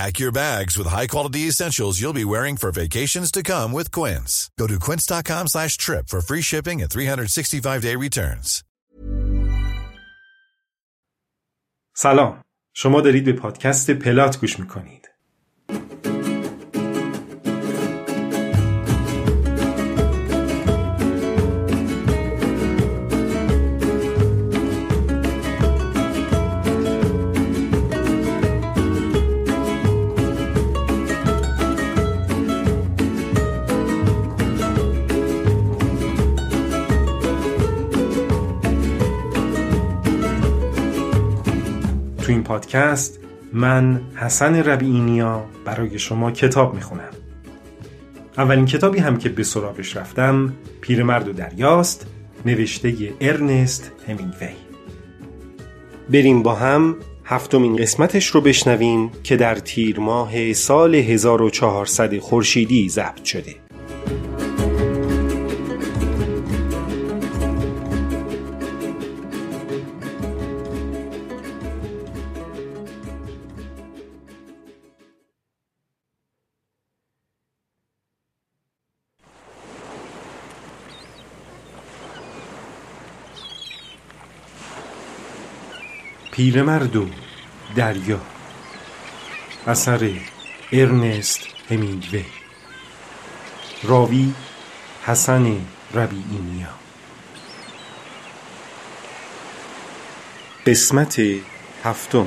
Pack your bags with high-quality essentials you'll be wearing for vacations to come with Quince. Go to quince.com/trip for free shipping and 365-day returns. سلام. شما دارید به پادکست پلات گوش میکنید. تو این پادکست من حسن ربیعی نیا برای شما کتاب میخونم. اولین کتابی هم که به سراغش رفتم پیرمرد و دریاست، نوشته ارنست همینگوی. بریم با هم هفتمین قسمتش رو بشنویم که در تیر ماه سال 1400 خورشیدی ضبط شده. پیرمرد و دریا، اثر ارنست همینگوی، راوی حسن ربیعی نیا. قسمت هفتم.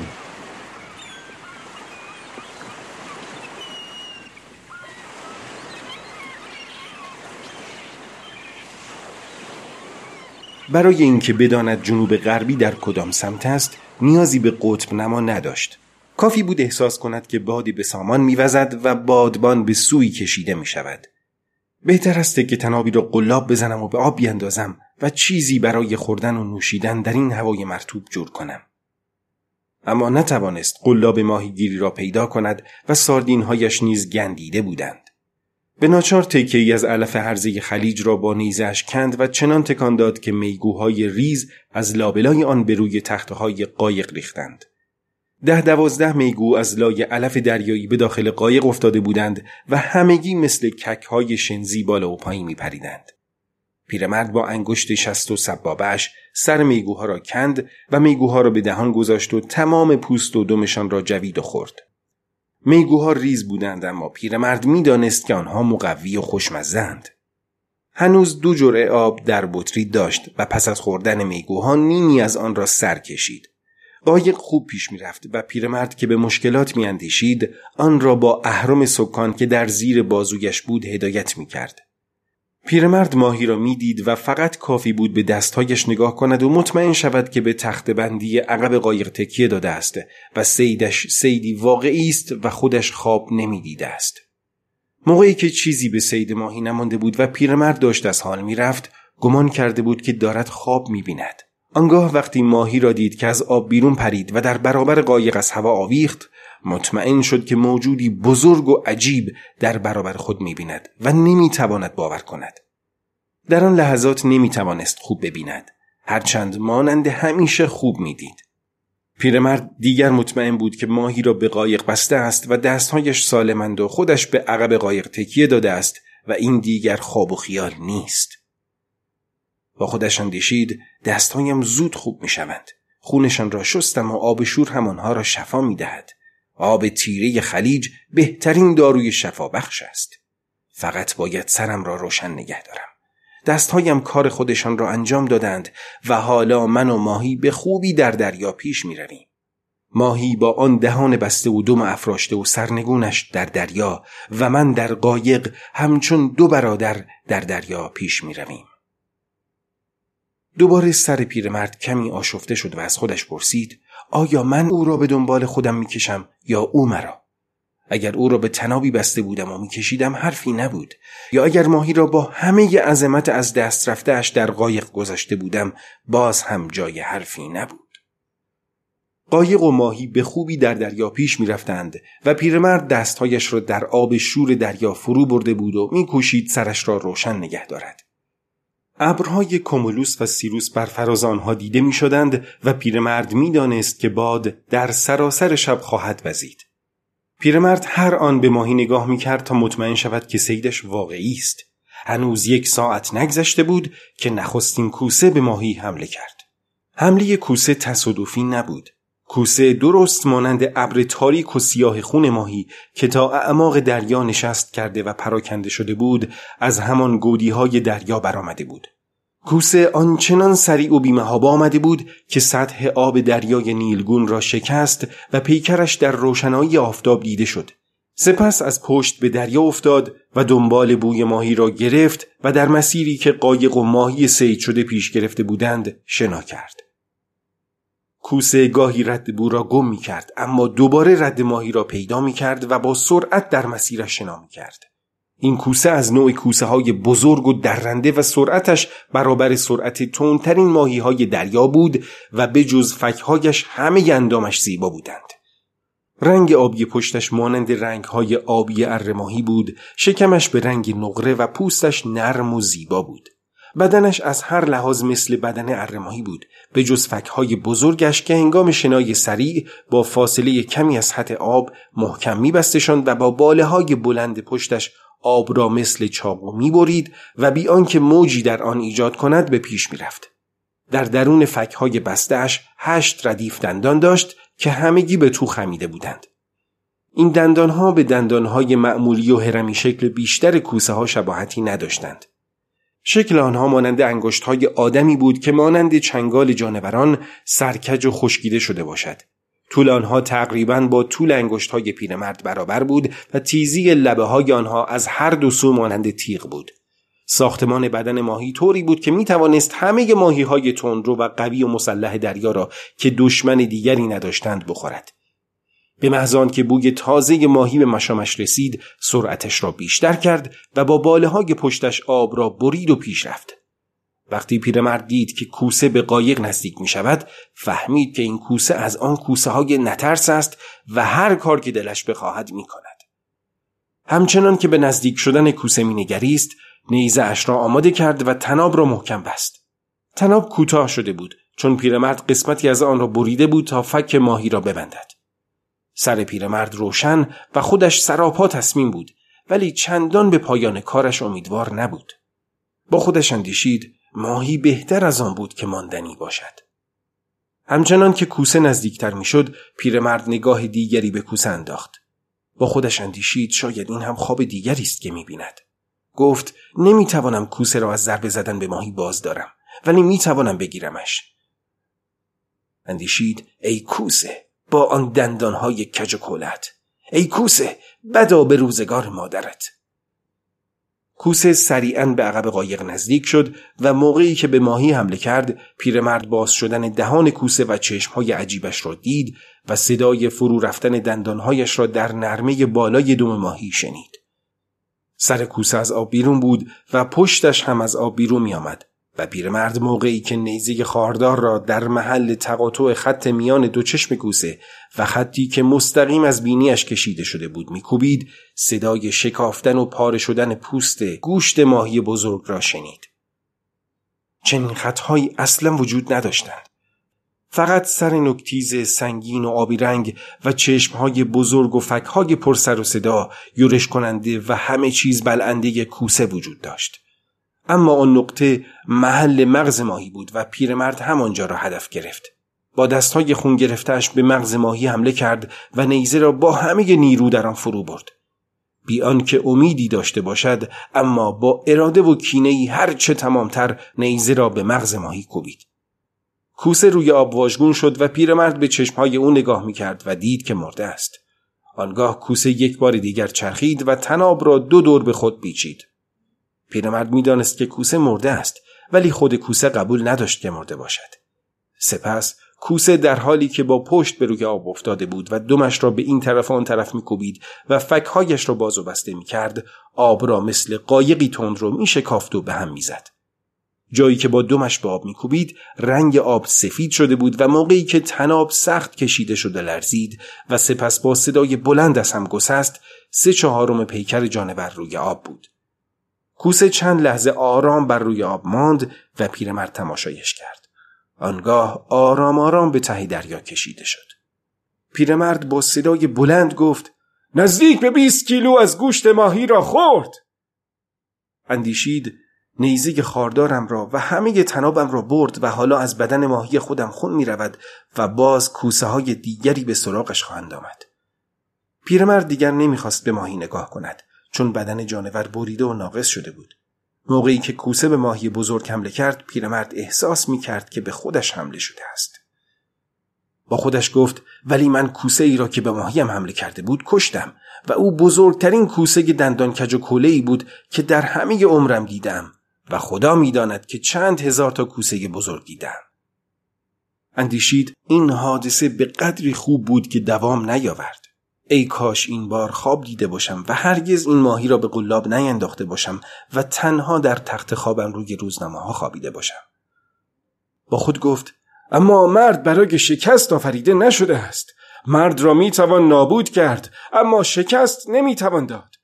برای اینکه بداند جنوب غربی در کدام سمت است نیازی به قطب نما نداشت. کافی بود احساس کند که بادی به سامان می‌وزد و بادبان به سوی کشیده می‌شود. بهتر است که تنابی را قلاب بزنم و به آب بیندازم و چیزی برای خوردن و نوشیدن در این هوای مرطوب جور کنم. اما نتوانست قلاب ماهیگیری را پیدا کند و ساردین‌هایش نیز گندیده بودند. به ناچار تکه‌ای از علف هرزه خلیج را با نیزه‌اش کند و چنان تکان داد که میگوهای ریز از لابلای آن به روی تخته‌های قایق ریختند. 10-12 میگو از لای علف دریایی به داخل قایق افتاده بودند و همگی مثل کک‌های شنزی بالا و پایین می‌پریدند. پیرمرد با انگشت شست و سبابه‌اش سر میگوها را کند و میگوها را به دهان گذاشت و تمام پوست و دمشان را جوید و خورد. میگوها ریز بودند اما پیرمرد میدانست که آنها مقوی و خوشمزند. هنوز 2 جرعه آب در بطری داشت و پس از خوردن میگوها نیمی از آن را سر کشید. قایق خوب پیش میرفت و پیرمرد که به مشکلات میاندیشید آن را با اهرم سکان که در زیر بازویش بود هدایت میکرد. پیرمرد ماهی را میدید و فقط کافی بود به دستهایش نگاه کند و مطمئن شود که به تخت بندی عقب قایق تکیه داده است و صیدش صیدی واقعی است و خودش خواب نمیدیده است. موقعی که چیزی به صید ماهی نمانده بود و پیرمرد داشت از حال میرفت، گمان کرده بود که دارد خواب میبیند. آنگاه وقتی ماهی را دید که از آب بیرون پرید و در برابر قایق از هوا آویخت، مطمئن شد که موجودی بزرگ و عجیب در برابر خود می‌بیند و نمی‌تواند باور کند. در آن لحظات نمی‌توانست خوب ببیند. هرچند مانند همیشه خوب میدید. پیرمرد دیگر مطمئن بود که ماهی را به قایق بسته است و دستهایش سالمند و خودش به عقب قایق تکیه داده است و این دیگر خواب و خیال نیست. با خودش اندیشید دستهایم زود خوب میشوند. خونشان را شستم و آب شور هم آنها را شفا میدهد. آب تیره خلیج بهترین داروی شفا بخش است. فقط باید سرم را روشن نگه دارم. دستهایم کار خودشان را انجام دادند و حالا من و ماهی به خوبی در دریا پیش می رویم. ماهی با آن دهان بسته و دم افراشته و سرنگونش در دریا و من در قایق همچون دو برادر در دریا پیش می رویم. دوباره سر پیرمرد کمی آشفته شد و از خودش پرسید آیا من او را به دنبال خودم می کشم یا او مرا؟ اگر او را به تنابی بسته بودم و می کشیدم حرفی نبود، یا اگر ماهی را با همه ی عظمت از دست رفتهش در قایق گذاشته بودم باز هم جای حرفی نبود. قایق و ماهی به خوبی در دریا پیش می رفتند و پیرمرد دستهایش را در آب شور دریا فرو برده بود و می کوشید سرش را روشن نگه دارد. ابرهای کومولوس و سیروس بر فراز آنها دیده می شدند و پیرمرد می دانست که باد در سراسر شب خواهد وزید. پیرمرد هر آن به ماهی نگاه می‌کرد تا مطمئن شود که صیدش واقعی است. هنوز 1 ساعت نگذشته بود که نخستین کوسه به ماهی حمله کرد. حمله کوسه تصادفی نبود. کوسه درست مانند ابر تاریک و سیاه خون ماهی که تا اعماق دریا نشست کرده و پراکنده شده بود، از همان گودی‌های دریا برآمده بود. کوسه آنچنان سریع و بی‌مهابا آمده بود که سطح آب دریای نیلگون را شکست و پیکرش در روشنایی آفتاب دیده شد. سپس از پشت به دریا افتاد و دنبال بوی ماهی را گرفت و در مسیری که قایق و ماهی صید شده پیش گرفته بودند شنا کرد. کوسه گاهی رد بو را گم می کرد اما دوباره رد ماهی را پیدا می کرد و با سرعت در مسیرش شنا می کرد. این کوسه از نوع کوسه های بزرگ و درنده و سرعتش برابر سرعت تندترین ماهی های دریا بود و به جز فکهایش همه اندامش زیبا بودند. رنگ آبی پشتش مانند رنگ های آبی اره ماهی بود، شکمش به رنگ نقره و پوستش نرم و زیبا بود. بدنش از هر لحاظ مثل بدن اره ماهی بود، به جز فکهای بزرگش که هنگام شنای سریع با فاصله کمی از سطح آب محکم می‌بستشان و با باله های بلند پشتش آب را مثل چاقو می‌برید و بی آنکه موجی در آن ایجاد کند به پیش می‌رفت. در درون فکهای بسته‌اش 8 ردیف دندان داشت که همگی به تو خمیده بودند. این دندان‌ها به دندان‌های معمولی و هرمی شکل بیشتر کوسه‌ها شباهتی نداشتند. شکل آنها مانند انگشت‌های آدمی بود که مانند چنگال جانوران سرکج و خشکیده شده باشد. طول آنها تقریباً با طول انگشت‌های پیرمرد برابر بود و تیزی لبه‌های آنها از هر دو سو مانند تیغ بود. ساختمان بدن ماهی طوری بود که می‌توانست همه ماهی‌های تندرو و قوی و مسلح دریا را که دشمن دیگری نداشتند بخورد. به محض آنکه بوی تازه ماهی به مشامش رسید، سرعتش را بیشتر کرد و با باله‌های پشتش آب را برید و پیش رفت. وقتی پیرمرد دید که کوسه به قایق نزدیک می شود، فهمید که این کوسه از آن کوسه های نترس است و هر کار که دلش بخواهد می کند. همچنان که به نزدیک شدن کوسه می نگریست، نیزه اش را آماده کرد و تناب را محکم بست. تناب کوتاه شده بود چون پیرمرد قسمتی از آن را بریده بود تا فک ماهی را ببندد. سر پیرمرد روشن و خودش سراپا تصمیم بود، ولی چندان به پایان کارش امیدوار نبود. با خودش اندیشید ماهی بهتر از آن بود که ماندنی باشد. همچنان که کوسه نزدیکتر می شد، پیرمرد نگاه دیگری به کوسه انداخت. با خودش اندیشید شاید این هم خواب دیگری است که می بیند. گفت نمی توانم کوسه را از ضربه زدن به ماهی باز دارم، ولی می توانم بگیرمش. اندیشید ای کوسه با آن دندانهای کج و کولت، ای کوسه بدا به روزگار مادرت. کوسه سریعاً به عقب قایق نزدیک شد و موقعی که به ماهی حمله کرد، پیرمرد باز شدن دهان کوسه و چشمهای عجیبش را دید و صدای فرو رفتن دندانهایش را در نرمه بالای دم ماهی شنید. سر کوسه از آب بیرون بود و پشتش هم از آب بیرون می آمد و پیرمرد موقعی که نیزه خاردار را در محل تقاطع خط میان دو چشم کوسه و خطی که مستقیم از بینیش کشیده شده بود میکوبید، صدای شکافتن و پاره شدن پوست گوشت ماهی بزرگ را شنید. چنین خطهایی اصلا وجود نداشتند. فقط سر نوکتیز سنگین و آبی رنگ و چشمهای بزرگ و فکهای پرسر و صدا، یورش کننده و همه چیز بلنده کوسه وجود داشت. اما آن نقطه محل مغز ماهی بود و پیرمرد همانجا را هدف گرفت. با دستهای خون گرفتهش به مغز ماهی حمله کرد و نیزه را با همه نیرو در آن فرو برد. بی آنکه امیدی داشته باشد، اما با اراده و کینه‌ای هرچه تمامتر نیزه را به مغز ماهی کوبید. کوسه روی آب واژگون شد و پیرمرد به چشمهای او نگاه می‌کرد و دید که مرده است. آنگاه کوسه یک بار دیگر چرخید و تناب را دو دور به خود پیچید. پیرمرد می‌دانست که کوسه مرده است، ولی خود کوسه قبول نداشت که مرده باشد. سپس کوسه در حالی که با پشت به روی آب افتاده بود و دمش را به این طرف و آن طرف می‌کوبید و فک‌هایش را باز و بسته می‌کرد، آب را مثل قایقی تند رو می‌شکافت و به هم می‌زد. جایی که با دمش به آب می‌کوبید، رنگ آب سفید شده بود و موقعی که تناب سخت کشیده شد لرزید و سپس با صدای بلند از هم گسست. 3/4 پیکر جانور روی آب بود. کوسه چند لحظه آرام بر روی آب ماند و پیرمرد تماشایش کرد. آنگاه آرام آرام به ته دریا کشیده شد. پیرمرد با صدای بلند گفت: نزدیک به 20 کیلو از گوشت ماهی را خورد. اندیشید نیزه خاردارم را و همه تنابم را برد و حالا از بدن ماهی خودم خون می رود و باز کوسه های دیگری به سراغش خواهند آمد. پیرمرد دیگر نمی خواست به ماهی نگاه کند، چون بدن جانور بریده و ناقص شده بود. موقعی که کوسه به ماهی بزرگ حمله کرد، پیرمرد احساس می کرد که به خودش حمله شده است. با خودش گفت: ولی من کوسه ای را که به ماهیم حمله کرده بود کشتم و او بزرگترین کوسه دندان کج و کوله‌ای بود که در همه عمرم دیدم و خدا می داند که چند هزار تا کوسه بزرگ دیدم. اندیشید این حادثه به قدری خوب بود که دوام نیاورد. ای کاش این بار خواب دیده باشم و هرگز این ماهی را به قلاب نینداخته باشم و تنها در تخت خوابم روی روزنامه‌ها خوابیده باشم. با خود گفت: اما مرد برای شکست آفریده نشده است. مرد را میتوان نابود کرد، اما شکست نمیتوان داد.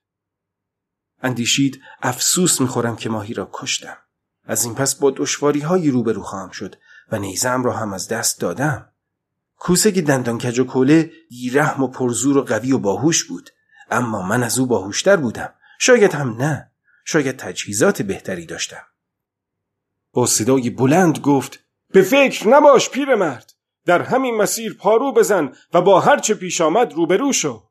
اندیشید افسوس میخورم که ماهی را کشتم. از این پس با دشواری‌هایی روبرو خواهم شد و نیزه‌ام را هم از دست دادم. کوسه دندان کج و کوله بی‌رحم و پرزور و قوی و باهوش بود، اما من از او باهوشتر بودم، شاید هم نه، شاید تجهیزات بهتری داشتم. با صدای بلند گفت: به فکر نباش پیرمرد، در همین مسیر پارو بزن و با هر چه پیش آمد روبرو شو.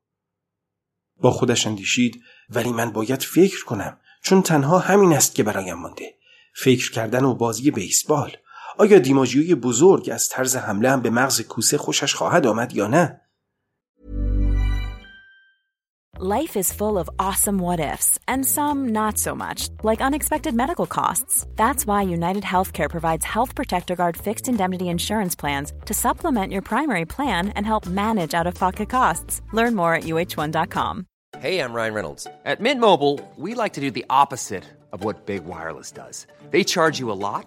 با خودش اندیشید: ولی من باید فکر کنم، چون تنها همین است که برایم مانده، فکر کردن و بازی بیسبال. آیا دیماجیوی بزرگ از طرز حمله هم به مغز کوسه خوشش خواهد آمد یا نه؟ Life is full of awesome what ifs and some not so much, like unexpected medical costs. That's why United Healthcare provides Health Protector Guard fixed indemnity insurance plans to supplement your primary plan and help manage out-of-pocket costs. Learn more at uh1.com. Hey, I'm Ryan Reynolds. At Mint Mobile, we like to do the opposite of what Big Wireless does. They charge you a lot.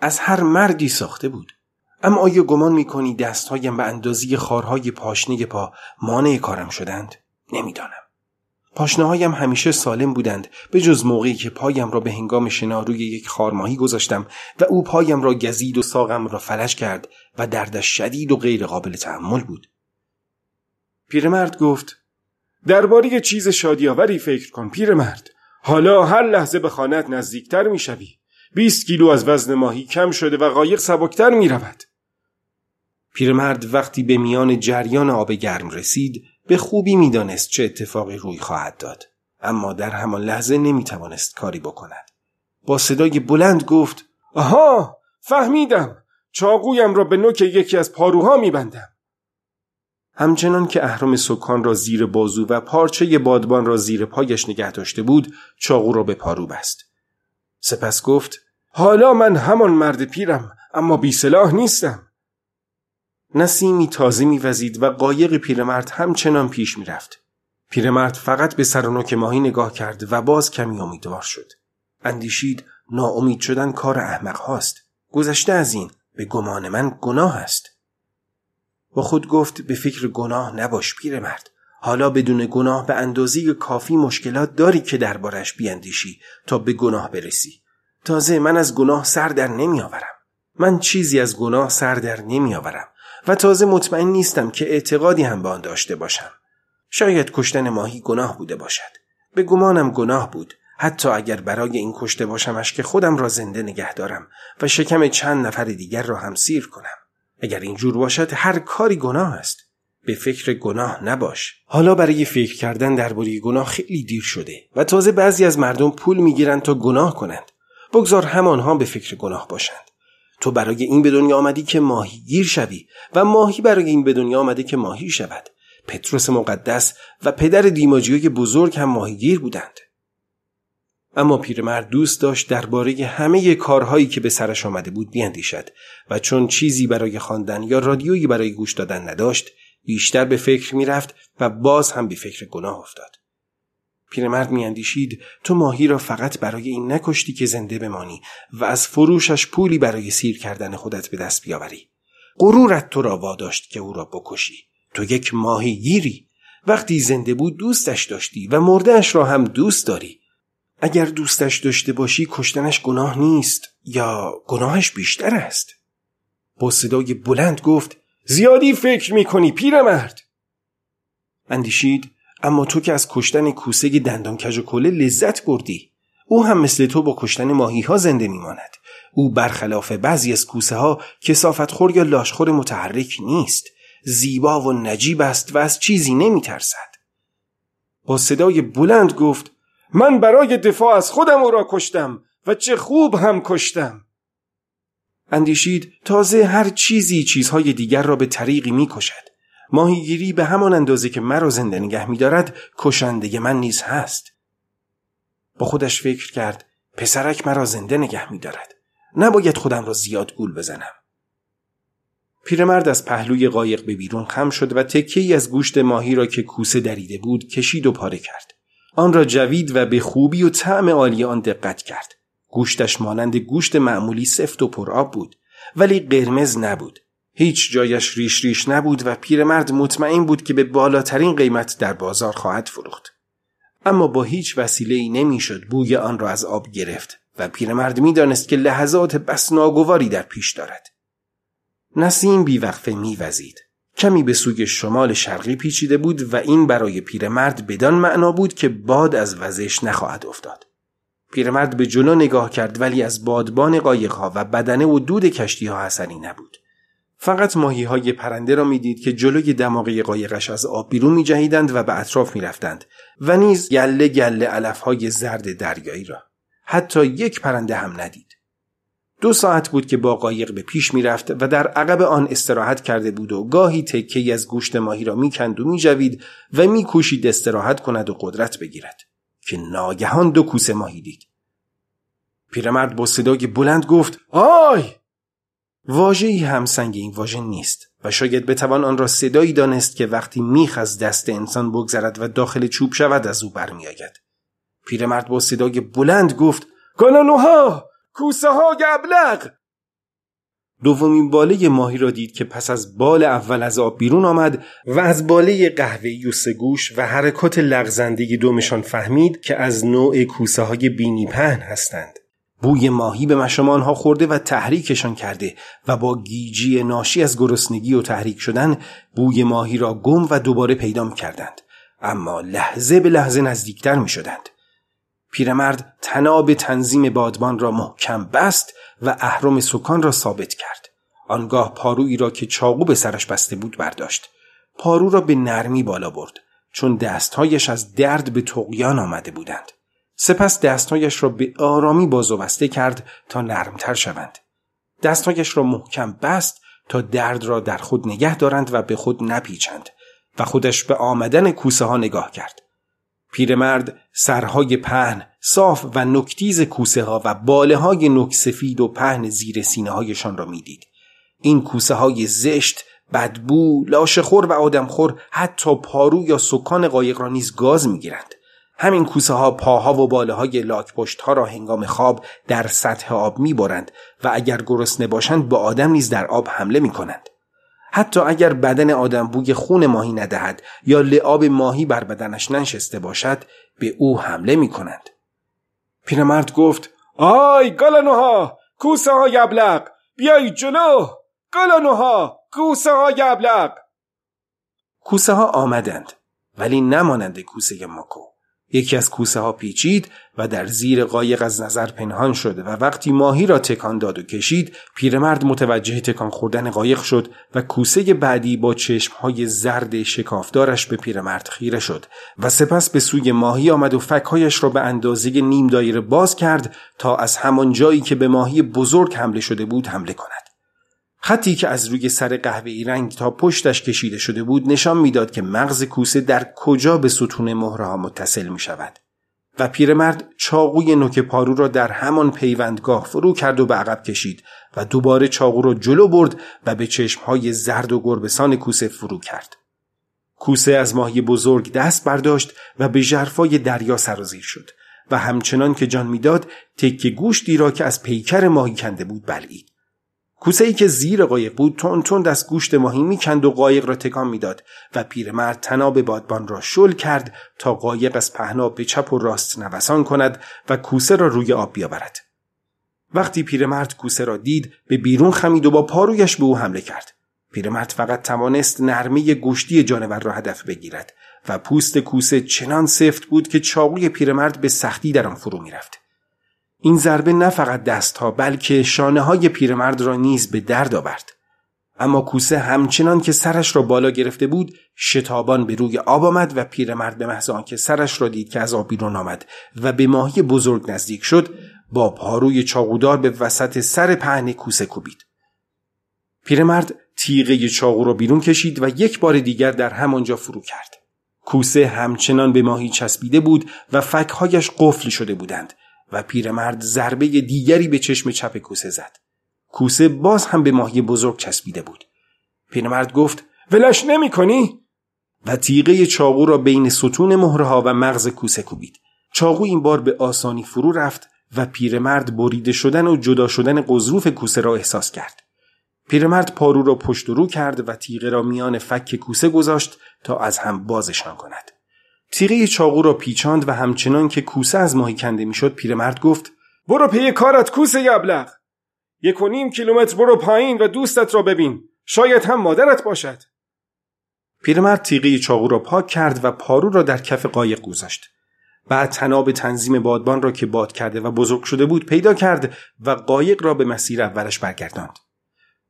از هر مردی ساخته بود. اما آیا گمان می‌کنی دست‌هایم به اندازی خارهای پاشنه پا مانع کارم شدند؟ نمی‌دانم. پاشنه‌هایم همیشه سالم بودند، به جز موقعی که پایم را به هنگام شنا روی یک خارماهی گذاشتم و او پایم را گزید و ساقم را فلج کرد و دردش شدید و غیر قابل تحمل بود. پیرمرد گفت: درباره چیز شادی‌آوری فکر کن پیرمرد. حالا هر لحظه به خانه‌ات نزدیک‌تر می‌شوی. 20 کیلو از وزن ماهی کم شده و قایق سبکتر می رود. پیرمرد وقتی به میان جریان آب گرم رسید، به خوبی می دانست چه اتفاقی روی خواهد داد. اما در همان لحظه نمی توانست کاری بکند. با صدای بلند گفت: آها، فهمیدم، چاقویم را به نوک یکی از پاروها می بندم. همچنان که اهرم سکان را زیر بازو و پارچه بادبان را زیر پایش نگه داشته بود، چاقو را به پارو بست. سپس گفت: حالا من همان مرد پیرم، اما بی سلاح نیستم. نسیمی تازه می‌وزید و قایق پیرمرد همچنان پیش می‌رفت. پیرمرد فقط به سر و نوک ماهی نگاه کرد و باز کمی امیدوار شد. اندیشید ناامید شدن کار احمق هاست. گذشته از این به گمان من گناه است. با خود گفت به فکر گناه نباش پیرمرد. حالا بدون گناه به اندازه کافی مشکلات داری که دربارش بیاندیشی تا به گناه برسی. تازه من از گناه سر در نمی‌آورم. من چیزی از گناه سر در نمی‌آورم و تازه مطمئن نیستم که اعتقادی هم به آن داشته باشم. شاید کشتن ماهی گناه بوده باشد. به گمانم گناه بود. حتی اگر برای این کشته باشمش که خودم را زنده نگه دارم و شکم چند نفر دیگر را هم سیر کنم. اگر اینجور باشد هر کاری گناه است. به فکر گناه نباش. حالا برای فکر کردن درباره گناه خیلی دیر شده و تازه بعضی از مردم پول میگیرند تا گناه کنند. بگذار همانها به فکر گناه باشند. تو برای این به دنیا آمدی که ماهیگیر شوی و ماهی برای این به دنیا آمده که ماهی شود. پتروس مقدس و پدر دیماجیوی بزرگ هم ماهیگیر بودند. اما پیرمرد دوست داشت درباره همه کارهایی که به سرش آمده بود بیاندیشد و چون چیزی برای خواندن یا رادیویی برای گوش دادن نداشت، بیشتر به فکر میرفت و باز هم به فکر گناه افتاد. پیرمرد میاندیشید تو ماهی را فقط برای این نکشتی که زنده بمانی و از فروشش پولی برای سیر کردن خودت به دست بیاوری. غرورت تو را واداشت که او را بکشی. تو یک ماهی گیری. وقتی زنده بود دوستش داشتی و مردهش را هم دوست داری. اگر دوستش داشته باشی کشتنش گناه نیست یا گناهش بیشتر است. با صدای بلند گفت زیادی فکر میکنی پیرمرد. اندیشید اما تو که از کشتن کوسه دندان کج و کله لذت بردی. او هم مثل تو با کشتن ماهی ها زنده میماند. او برخلاف بعضی از کوسه ها کثافت خور یا لاشخور متحرک نیست. زیبا و نجیب است و از چیزی نمیترسد. با صدای بلند گفت من برای دفاع از خودم او را کشتم و چه خوب هم کشتم. اندیشید تازه هر چیزی چیزهای دیگر را به طریقی می کشد. ماهیگیری به همان اندازه که مرا زنده نگه می دارد کشنده من نیز هست. با خودش فکر کرد پسرک مرا زنده نگه می دارد. نباید خودم را زیاد گول بزنم. پیرمرد از پهلوی قایق به بیرون خم شد و تکه‌ای از گوشت ماهی را که کوسه دریده بود کشید و پاره کرد. آن را جوید و به خوبی و طعم عالی آن دقت کرد. گوشتش مانند گوشت معمولی سفت و پرآب بود ولی قرمز نبود. هیچ جایش ریش ریش نبود و پیرمرد مطمئن بود که به بالاترین قیمت در بازار خواهد فروخت. اما با هیچ وسیله‌ای نمیشد بوی آن را از آب گرفت و پیرمرد میدانست که لحظات بس ناگواری در پیش دارد. نسیم بیوقفه میوزید. کمی به سوی شمال شرقی پیچیده بود و این برای پیرمرد بدان معنا بود که باد از وزش نخواهد افتاد. پیرمرد به جلو نگاه کرد ولی از بادبان قایق‌ها و بدنه و دود کشتی‌ها اثری نبود. فقط ماهی‌های پرنده را می‌دید که جلوی دماغه قایقش از آب بیرون می‌جهیدند و به اطراف می‌رفتند و نیز گله گله علف‌های زرد دریایی را. حتی یک پرنده هم ندید. 2 ساعت بود که با قایق به پیش میرفت و در عقب آن استراحت کرده بود و گاهی تکه‌ای از گوشت ماهی را می‌کند و می‌جوید و می‌کوشید استراحت کند و قدرت بگیرد که ناگهان 2 کوسه ماهی دید. پیرمرد با صدای بلند گفت آی! واژه‌ای همسنگ این واژه نیست و شاید بتوان آن را صدایی دانست که وقتی میخ از دست انسان بگذرد و داخل چوب شود از او برمیآید. پیرمرد با صدای بلند گفت کانانوها! کوسه ها گبلق! 2مین باله ماهی را دید که پس از بال اول از آب بیرون آمد و از باله قهوه‌ای و سگوش و حرکات لغزنده دمشان فهمید که از نوع کوسه های بینی پهن هستند. بوی ماهی به مشام آنها خورده و تحریکشان کرده و با گیجی ناشی از گرسنگی و تحریک شدن بوی ماهی را گم و دوباره پیدا می‌کردند، اما لحظه به لحظه نزدیکتر می‌شدند. پیرمرد تناب تنظیم بادبان را محکم بست و اهرم سکان را ثابت کرد. آنگاه پارویی را که چاقو به سرش بسته بود برداشت. پارو را به نرمی بالا برد چون دستهایش از درد به طغیان آمده بودند. سپس دستهایش را به آرامی باز و بسته کرد تا نرمتر شوند. دستهایش را محکم بست تا درد را در خود نگه دارند و به خود نپیچند و خودش به آمدن کوسه ها نگاه کرد. پیرمرد سرهای پهن، صاف و نکتیز کوسه ها و باله های نوک سفید و پهن زیر سینه هایشان را میدید. این کوسه های زشت، بدبو، لاشخور و آدمخور حتی پارو یا سکان قایق را نیز گاز میگیرند. همین کوسه ها پاها و باله های لاک پشت ها را هنگام خواب در سطح آب میبرند و اگر گرسنه باشند به آدم نیز در آب حمله میکنند. حتی اگر بدن آدم بوی خون ماهی ندهد یا لعاب ماهی بر بدنش ننشسته باشد به او حمله میکنند. پیرمرد گفت: آی گالانوها، کوسه های ابلق، بیایید جلو! گالانوها، کوسه های ابلق! کوسه ها آمدند، ولی نمانند کوسه ماکو. یکی از کوسه ها پیچید و در زیر قایق از نظر پنهان شد و وقتی ماهی را تکان داد و کشید، پیرمرد متوجه تکان خوردن قایق شد و کوسه بعدی با چشمهای زرد شکافدارش به پیرمرد خیره شد و سپس به سوی ماهی آمد و فکهایش را به اندازه نیم دایره باز کرد تا از همان جایی که به ماهی بزرگ حمله شده بود حمله کند. خطی که از روی سر قهوه‌ای رنگ تا پشتش کشیده شده بود نشان میداد که مغز کوسه در کجا به ستون مهره‌ها متصل می شود و پیرمرد چاقوی نوک پارو را در همان پیوندگاه فرو کرد و به عقب کشید و دوباره چاقو را جلو برد و به چشم‌های زرد و گربه‌سان کوسه فرو کرد. کوسه از ماهی بزرگ دست برداشت و به ژرفای دریا سرازیر شد و همچنان که جان میداد تکه گوشتی را که از پیکر ماهی کنده بود بلعید. کوسه‌ای که زیر قایق بود تون تون دست گوشت ماهی می‌کند و قایق را تکان می‌داد و پیرمرد تناب بادبان را شل کرد تا قایق از پهنا به چپ و راست نوسان کند و کوسه را روی آب بیاورد. وقتی پیرمرد کوسه را دید به بیرون خمید و با پارویش به او حمله کرد. پیرمرد فقط توانست نرمی گوشتی جانور را هدف بگیرد و پوست کوسه چنان سفت بود که چاقوی پیرمرد به سختی در آن فرو می‌رفت. این ضربه نه فقط دستها بلکه شانه های پیرمرد را نیز به درد آورد. اما کوسه همچنان که سرش را بالا گرفته بود شتابان به روی آب آمد و پیرمرد به محض آنکه سرش را دید که از آب بیرون آمد و به ماهی بزرگ نزدیک شد با پاروی چاقودار به وسط سر پهن کوسه کوبید. پیرمرد تیغه چاقو را بیرون کشید و یک بار دیگر در همانجا فرو کرد. کوسه همچنان به ماهی چسبیده بود و فکهایش قفل شده بودند و پیرمرد ضربه دیگری به چشم چپ کوسه زد. کوسه باز هم به ماهی بزرگ چسبیده بود. پیرمرد گفت: ولش نمی کنی؟ و تیغه چاقو را بین ستون مهرها و مغز کوسه کوبید. چاقو این بار به آسانی فرو رفت و پیرمرد بریده شدن و جدا شدن قزروف کوسه را احساس کرد. پیرمرد پارو را پشت و رو کرد و تیغه را میان فک کوسه گذاشت تا از هم بازشان کند. تیغه چاقو را پیچاند و همچنان که کوسه از ماهی کنده میشد پیرمرد گفت: برو پی کارت کوسه ابلق. 1.5 کیلومتر برو پایین و دوستت را ببین، شاید هم مادرت باشد. پیرمرد تیغه چاقو را پاک کرد و پارو را در کف قایق گذاشت. بعد تناب تنظیم بادبان را که باد کرده و بزرگ شده بود پیدا کرد و قایق را به مسیر اولش برگرداند.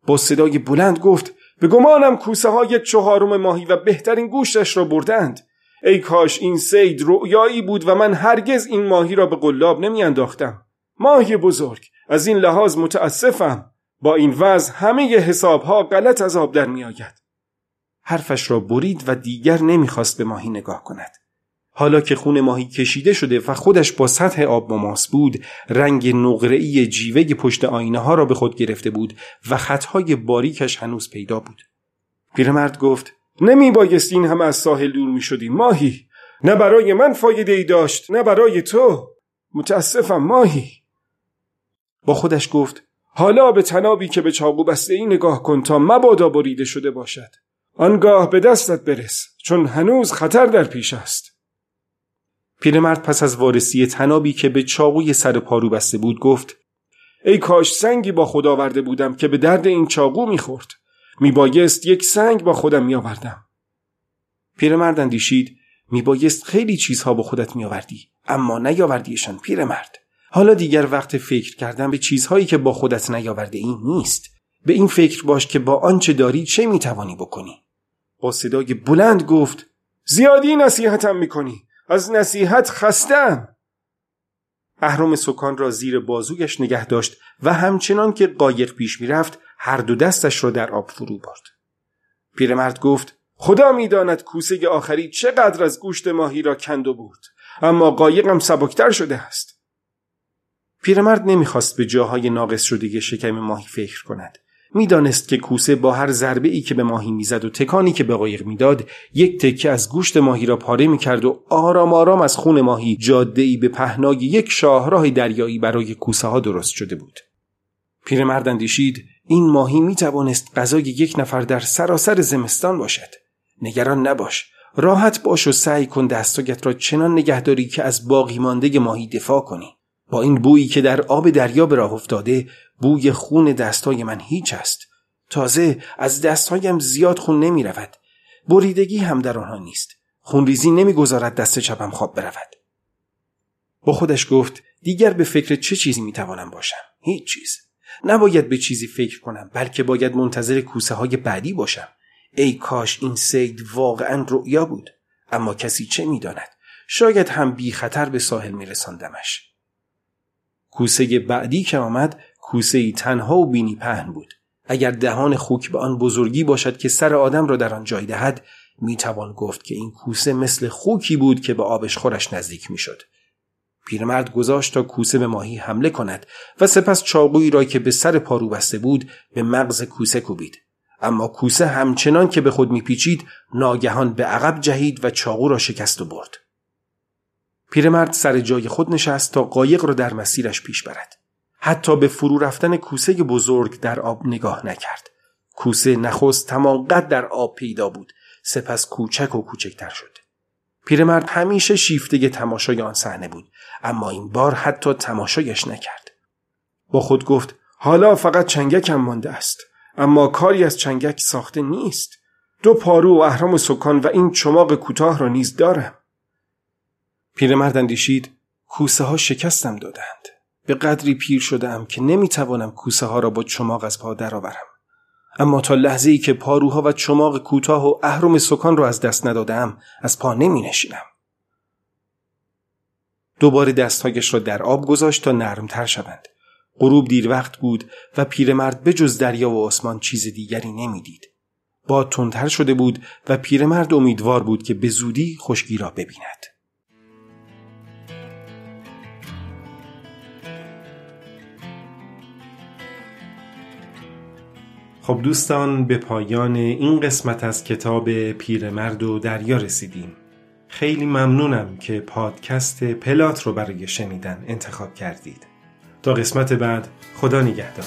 با صدای بلند گفت: به گمانم کوسه ها 1/4 ماهی و بهترین گوشتش را بردند. ای کاش این صید رؤیایی بود و من هرگز این ماهی را به قلاب نمی انداختم. ماهی بزرگ، از این لحاظ متاسفم. با این وضع همه حسابها غلط از آب در می آید. حرفش را برید و دیگر نمیخواست به ماهی نگاه کند. حالا که خون ماهی کشیده شده و خودش با سطح آب مماس بود، رنگ نقره‌ای جیوه پشت آینه ها را به خود گرفته بود و خطهای باریکش هنوز پیدا بود. پیرمرد گفت: نمی بایست این همه از ساحل دور می شدی ماهی. نه برای من فایده ای داشت نه برای تو. متاسفم ماهی. با خودش گفت: حالا به تنابی که به چاقو بسته ای نگاه کن تا مبادا بریده شده باشد. آنگاه به دستت برس چون هنوز خطر در پیش است. پیرمرد پس از وارسی تنابی که به چاقوی سر پارو بسته بود گفت: ای کاش سنگی با خود آورده بودم که به درد این چاقو می خورد. میبایست 1 سنگ با خودم میآوردم. پیرمرد اندیشید: میبایست خیلی چیزها با خودت میآوردی، اما نیاوردیشان پیرمرد. حالا دیگر وقت فکر کردن به چیزهایی که با خودت نیاورده این نیست. به این فکر باش که با آنچه داری چه میتوانی بکنی. با صدای بلند گفت: زیادی نصیحتم میکنی. از نصیحت خستم. اهرم سکان را زیر بازویش نگه داشت و همچنان که قایق پیش میرفت هر دو دستش را در آب فرو برد. پیرمرد گفت: خدا میداند کوسه آخری چقدر از گوشت ماهی را کند و برد، اما قایقم سبکتر شده است. پیرمرد نمیخواست به جاهای ناقص شده شکم ماهی فکر کند. میدانست که کوسه با هر ضربه ای که به ماهی میزد و تکانی که به قایق میداد، یک تکه از گوشت ماهی را پاره میکرد و آرام آرام از خون ماهی جاده ای به پهنای یک شاهراه دریایی برای کوسه ها درست شده بود. پیرمرد اندیشید این ماهی میتوانست غذای یک نفر در سراسر زمستان باشد. نگران نباش، راحت باش و سعی کن دستاگت را چنان نگهداری که از باقی مانده ماهی دفاع کنی. با این بویی که در آب دریا به راه افتاده، بوی خون دستای من هیچ است. تازه از دستایم زیاد خون نمی رود. بریدگی هم در آنها نیست. خون ریزی نمی گذارد دست چپم خواب برود. با خودش گفت دیگر به فکر چه چیزی می توانم باشم؟ هیچ چیز. نباید به چیزی فکر کنم، بلکه باید منتظر کوسه های بعدی باشم. ای کاش این صید واقعا رؤیا بود، اما کسی چه می داند؟ شاید هم بی خطر به ساحل می رساندمش. کوسه بعدی که آمد، کوسه‌ای تنها و بینی پهن بود. اگر دهان خوک به آن بزرگی باشد که سر آدم را در آن جای دهد، میتوان گفت که این کوسه مثل خوکی بود که به آبش خورش نزدیک میشد. پیرمرد گذاشت تا کوسه به ماهی حمله کند و سپس چاقویی را که به سر پارو بسته بود به مغز کوسه کوبید. اما کوسه همچنان که به خود میپیچید، ناگهان به عقب جهید و چاقو را شکست و برد. پیرمرد سر جای خود نشست تا قایق را در مسیرش پیش برد. حتی به فرو رفتن کوسه بزرگ در آب نگاه نکرد. کوسه نخست تمام قد در آب پیدا بود، سپس کوچک و کوچکتر شد. پیرمرد همیشه شیفته تماشای آن صحنه بود، اما این بار حتی تماشایش نکرد. با خود گفت حالا فقط چنگکم مانده است، اما کاری از چنگک ساخته نیست. 2 پارو و اهرام و سکان و این چماق کوتاه را نیز دارم. پیرمرد اندیشید کوسه ها شکستم دادند. به قدری پیر شدم که نمیتوانم کوسه ها را با چماق از پا درآورم. اما تا لحظه‌ای که پاروها و چماق کوتاه و اهرم سکان را از دست ندادم، از پا نمینشینم. دوباره دستهایش را در آب گذاشت تا نرمتر شوند. غروب دیر وقت بود و پیرمرد بجز دریا و آسمان چیز دیگری نمیدید. باد تندتر شده بود و پیرمرد امیدوار بود که به زودی خشکی را ببیند. خب دوستان، به پایان این قسمت از کتاب پیرمرد و دریا رسیدیم. خیلی ممنونم که پادکست پلات رو برای شنیدن انتخاب کردید. تا قسمت بعد، خدا نگهدار.